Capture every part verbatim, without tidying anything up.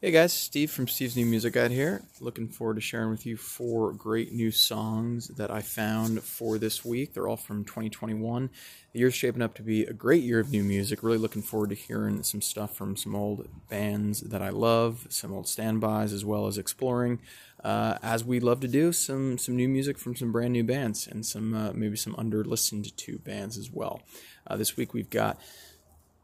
Hey guys, Steve from Steve's New Music Guide here. Looking forward to sharing with you four great new songs that I found for this week. They're all from twenty twenty-one. The year's shaping up to be a great year of new music. Really looking forward to hearing some stuff from some old bands that I love, some old standbys, as well as exploring, uh, as we love to do, some some new music from some brand new bands and some uh, maybe some under-listened to bands as well. Uh, this week we've got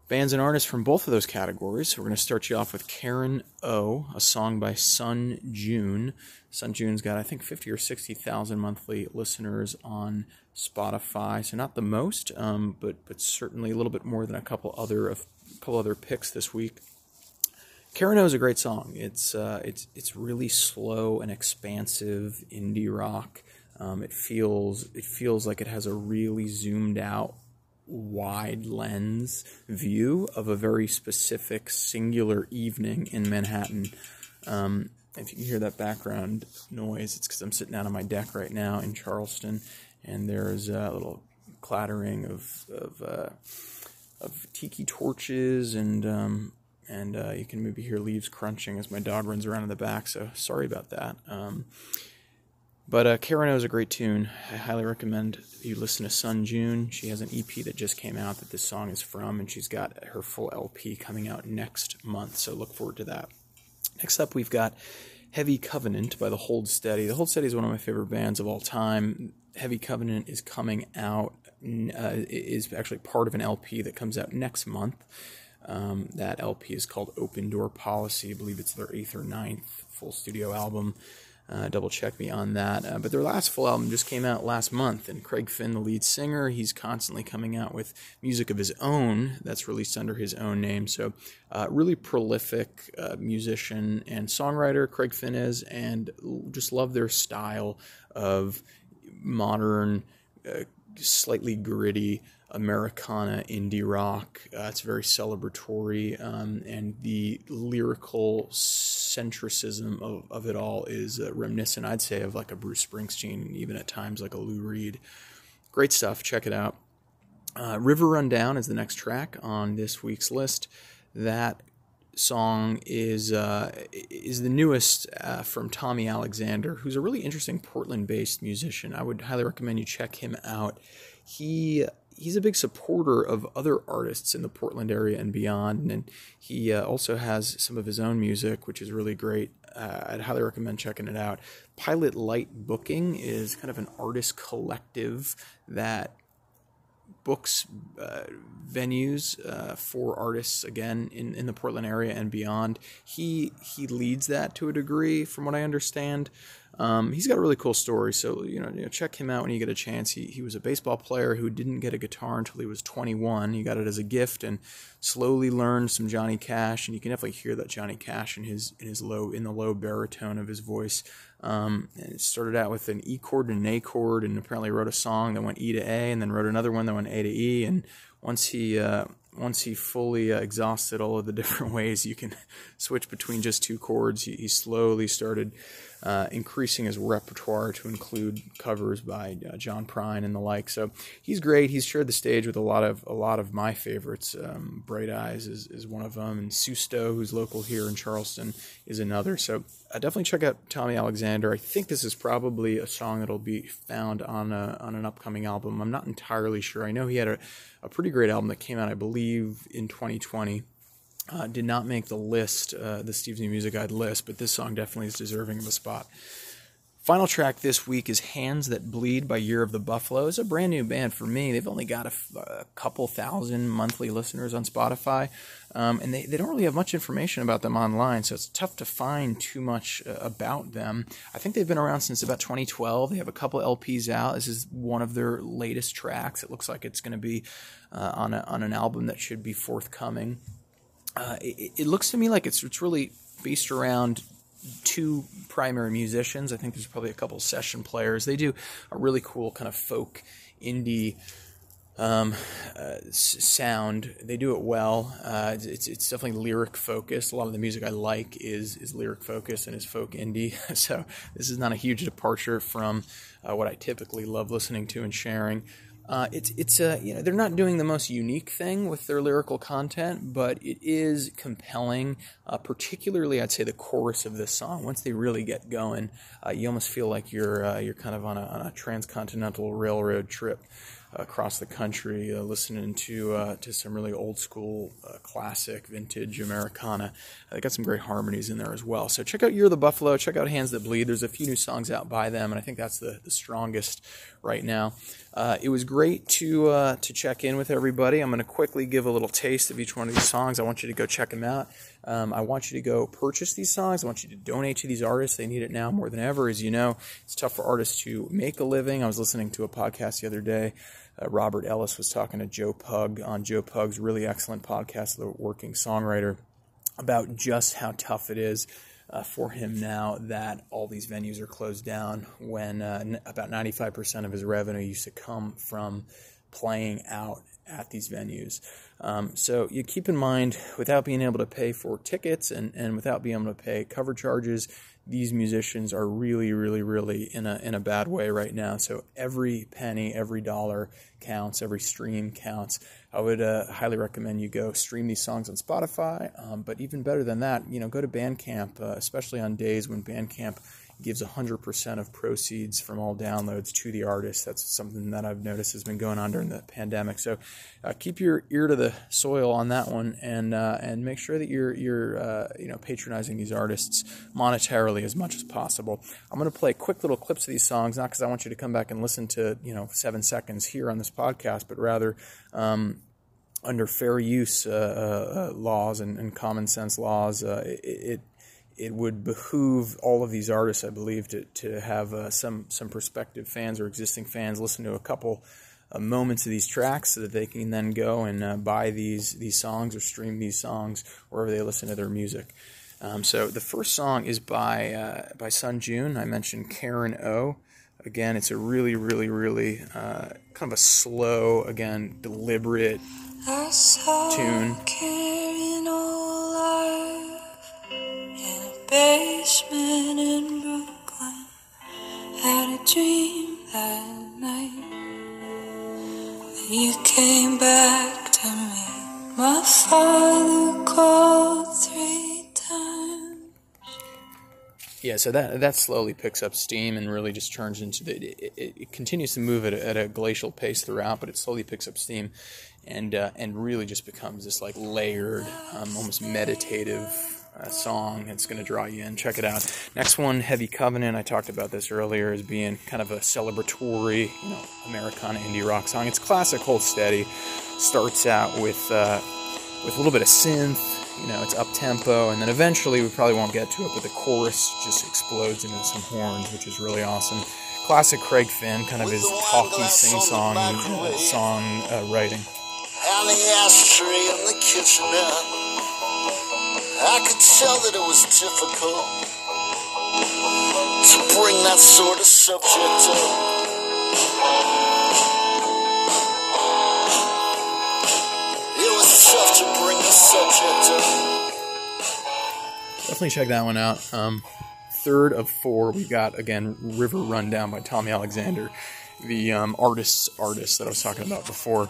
bands and artists from both of those categories. So we're going to start you off with Karen O, a song by Sun June. Sun June's got, I think, fifty or sixty thousand monthly listeners on Spotify. So not the most, um, but but certainly a little bit more than a couple other of a couple other picks this week. Karen O is a great song. It's uh, it's it's really slow and expansive indie rock. Um, it feels it feels like it has a really zoomed out, wide lens view of a very specific singular evening in Manhattan. Um, if you can hear that background noise, it's because I'm sitting out on my deck right now in Charleston, and there's a little clattering of of, uh, of tiki torches, and um, and uh, you can maybe hear leaves crunching as my dog runs around in the back. So sorry about that. Um, But uh, Karen O is a great tune. I highly recommend you listen to Sun June. She has an E P that just came out that this song is from, and she's got her full L P coming out next month, so look forward to that. Next up, we've got Heavy Covenant by The Hold Steady. The Hold Steady is one of my favorite bands of all time. Heavy Covenant is coming out, uh, is actually part of an L P that comes out next month. Um, that L P is called Open Door Policy. I believe it's their eighth or ninth full studio album. Uh, double check me on that. Uh, but their last full album just came out last month, and Craig Finn, the lead singer, he's constantly coming out with music of his own that's released under his own name. So uh, really prolific uh, musician and songwriter Craig Finn is, and just love their style of modern, uh, slightly gritty Americana indie rock. Uh, it's very celebratory, um, and the lyrical centricism of, of it all is uh, reminiscent, I'd say, of like a Bruce Springsteen, and even at times like a Lou Reed. Great stuff. Check it out. Uh, River Run Down is the next track on this week's list. That song is uh, is the newest uh, from Tommy Alexander, who's a really interesting Portland-based musician. I would highly recommend you check him out. He... He's a big supporter of other artists in the Portland area and beyond, and he uh, also has some of his own music, which is really great. Uh, I'd highly recommend checking it out. Pilot Light Booking is kind of an artist collective that books uh, venues uh, for artists, again, in, in the Portland area and beyond. He he leads that to a degree, from what I understand. Um, he's got a really cool story, so you know, you know, check him out when you get a chance. He he was a baseball player who didn't get a guitar until he was twenty-one. He got it as a gift and slowly learned some Johnny Cash, and you can definitely hear that Johnny Cash in his in his low in the low baritone of his voice. Um, and it started out with an E chord and an A chord, and apparently wrote a song that went E to A, and then wrote another one that went A to E. And once he uh, once he fully uh, exhausted all of the different ways you can switch between just two chords, he, he slowly started uh, increasing his repertoire to include covers by uh, John Prine and the like. So he's great. He's shared the stage with a lot of a lot of my favorites. Um, Bright Eyes is, is one of them, and Susto, who's local here in Charleston, is another. So uh, definitely check out Tommy Alexander. I think this is probably a song that'll be found on a, on an upcoming album. I'm not entirely sure. I know he had a, a pretty great album that came out, I believe, in twenty twenty. Uh, did not make the list, uh, the Steve's New Music Guide list, but this song definitely is deserving of a spot. Final track this week is Hands That Bleed by Year of the Buffalo. It's a brand new band for me. They've only got a, f- a couple thousand monthly listeners on Spotify, um, and they, they don't really have much information about them online, so it's tough to find too much uh, about them. I think they've been around since about twenty twelve. They have a couple L Ps out. This is one of their latest tracks. It looks like it's going to be uh, on, a, on an album that should be forthcoming. Uh, it, it looks to me like it's it's really based around two primary musicians. I think there's probably a couple session players. They do a really cool kind of folk indie um, uh, sound. They do it well. Uh, it's it's definitely lyric focused. A lot of the music I like is is lyric focused and is folk indie. So this is not a huge departure from uh, what I typically love listening to and sharing. Uh, it's it's a you know they're not doing the most unique thing with their lyrical content, but it is compelling. Uh, particularly, I'd say the chorus of this song. Once they really get going, uh, you almost feel like you're uh, you're kind of on a, on a transcontinental railroad trip across the country, uh, listening to uh, to some really old school, uh, classic, vintage Americana. They got some great harmonies in there as well. So check out Year of the Buffalo. Check out Hands That Bleed. There's a few new songs out by them, and I think that's the, the strongest right now. Uh, it was great to uh, to check in with everybody. I'm going to quickly give a little taste of each one of these songs. I want you to go check them out. Um, I want you to go purchase these songs. I want you to donate to these artists. They need it now more than ever. As you know, it's tough for artists to make a living. I was listening to a podcast the other day. Uh, Robert Ellis was talking to Joe Pug on Joe Pug's really excellent podcast, The Working Songwriter, about just how tough it is Uh, for him now that all these venues are closed down, when uh, n- about ninety-five percent of his revenue used to come from playing out at these venues. Um, so you keep in mind, without being able to pay for tickets and, and without being able to pay cover charges, these musicians are really, really, really in a in a bad way right now. So every penny, every dollar counts, every stream counts. I would uh, highly recommend you go stream these songs on Spotify. Um, but even better than that, you know, go to Bandcamp, uh, especially on days when Bandcamp gives one hundred percent of proceeds from all downloads to the artist. That's something that I've noticed has been going on during the pandemic. So uh, keep your ear to the soil on that one, and uh, and make sure that you're you're uh, you know patronizing these artists monetarily as much as possible. I'm going to play quick little clips of these songs, not because I want you to come back and listen to you know seven seconds here on this podcast, but rather um, under fair use uh, uh, laws and, and common sense laws, uh, it. it It would behoove all of these artists, I believe, to to have uh, some some prospective fans or existing fans listen to a couple uh, moments of these tracks, so that they can then go and uh, buy these these songs or stream these songs wherever they listen to their music. Um, so the first song is by uh, by Sun June. I mentioned Karen O. Again, it's a really, really, really uh, kind of a slow, again, deliberate I saw tune. Karen O. Basement in Brooklyn, had a dream that night. You came back to me. My father called three times. Yeah, so that that slowly picks up steam and really just turns into the. It, it, it continues to move at a, at a glacial pace throughout, but it slowly picks up steam, and uh, and really just becomes this like layered, um, almost meditative. A song that's going to draw you in. Check it out. Next one, Heavy Covenant. I talked about this earlier as being kind of a celebratory, you know, Americana indie rock song. It's classic. Hold Steady starts out with uh, with a little bit of synth. You know, it's up tempo, and then eventually we probably won't get to it, but the chorus just explodes into some horns, which is really awesome. Classic Craig Finn, kind of his talky sing-song uh, song uh, writing. And the ashtray in the kitchenette. I could tell that it was difficult to bring that sort of subject up. It was tough to bring the subject up. Definitely check that one out. Um, third of four, we've got, again, River Rundown by Tommy Alexander, the um, artist's artist that I was talking about before.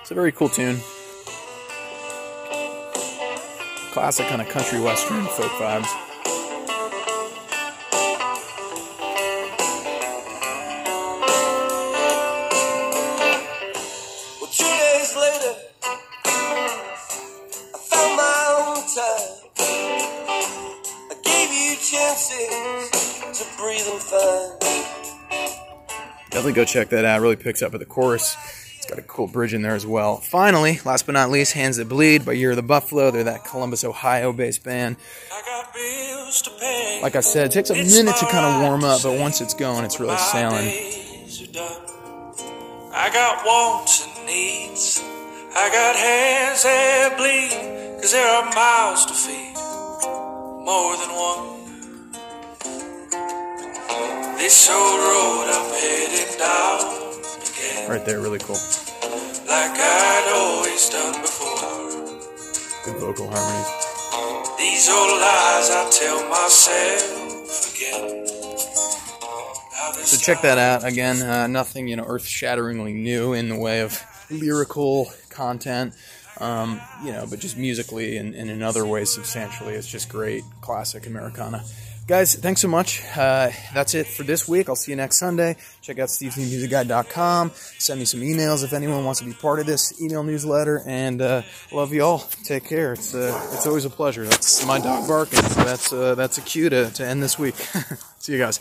It's a very cool tune. Classic kind of country western folk vibes. Well, two days later, I found my own time. I gave you chances to breathe and find. Definitely go check that out. It really picks up at the chorus. It's got a cool bridge in there as well. Finally, last but not least, Hands That Bleed by Year of the Buffalo. They're that Columbus, Ohio-based band. Like I said, it takes a minute to kind of warm up, but once it's going, it's really sailing. I got wants and needs. I got hands that bleed, because there are miles to feed, more than one. This old road I'm headed down. Right there, really cool. Like I'd always done before. Good vocal harmonies. These old lies I tell myself again. How So check that out. Again, uh, nothing, you know, earth-shatteringly new in the way of lyrical content, um, you know, but just musically and, and in other ways substantially, it's just great classic Americana. Guys, thanks so much. Uh, that's it for this week. I'll see you next Sunday. Check out steves new music guide dot com. Send me some emails if anyone wants to be part of this email newsletter. And uh, love you all. Take care. It's uh, it's always a pleasure. That's my dog barking. So that's uh, that's a cue to, to end this week. See you guys.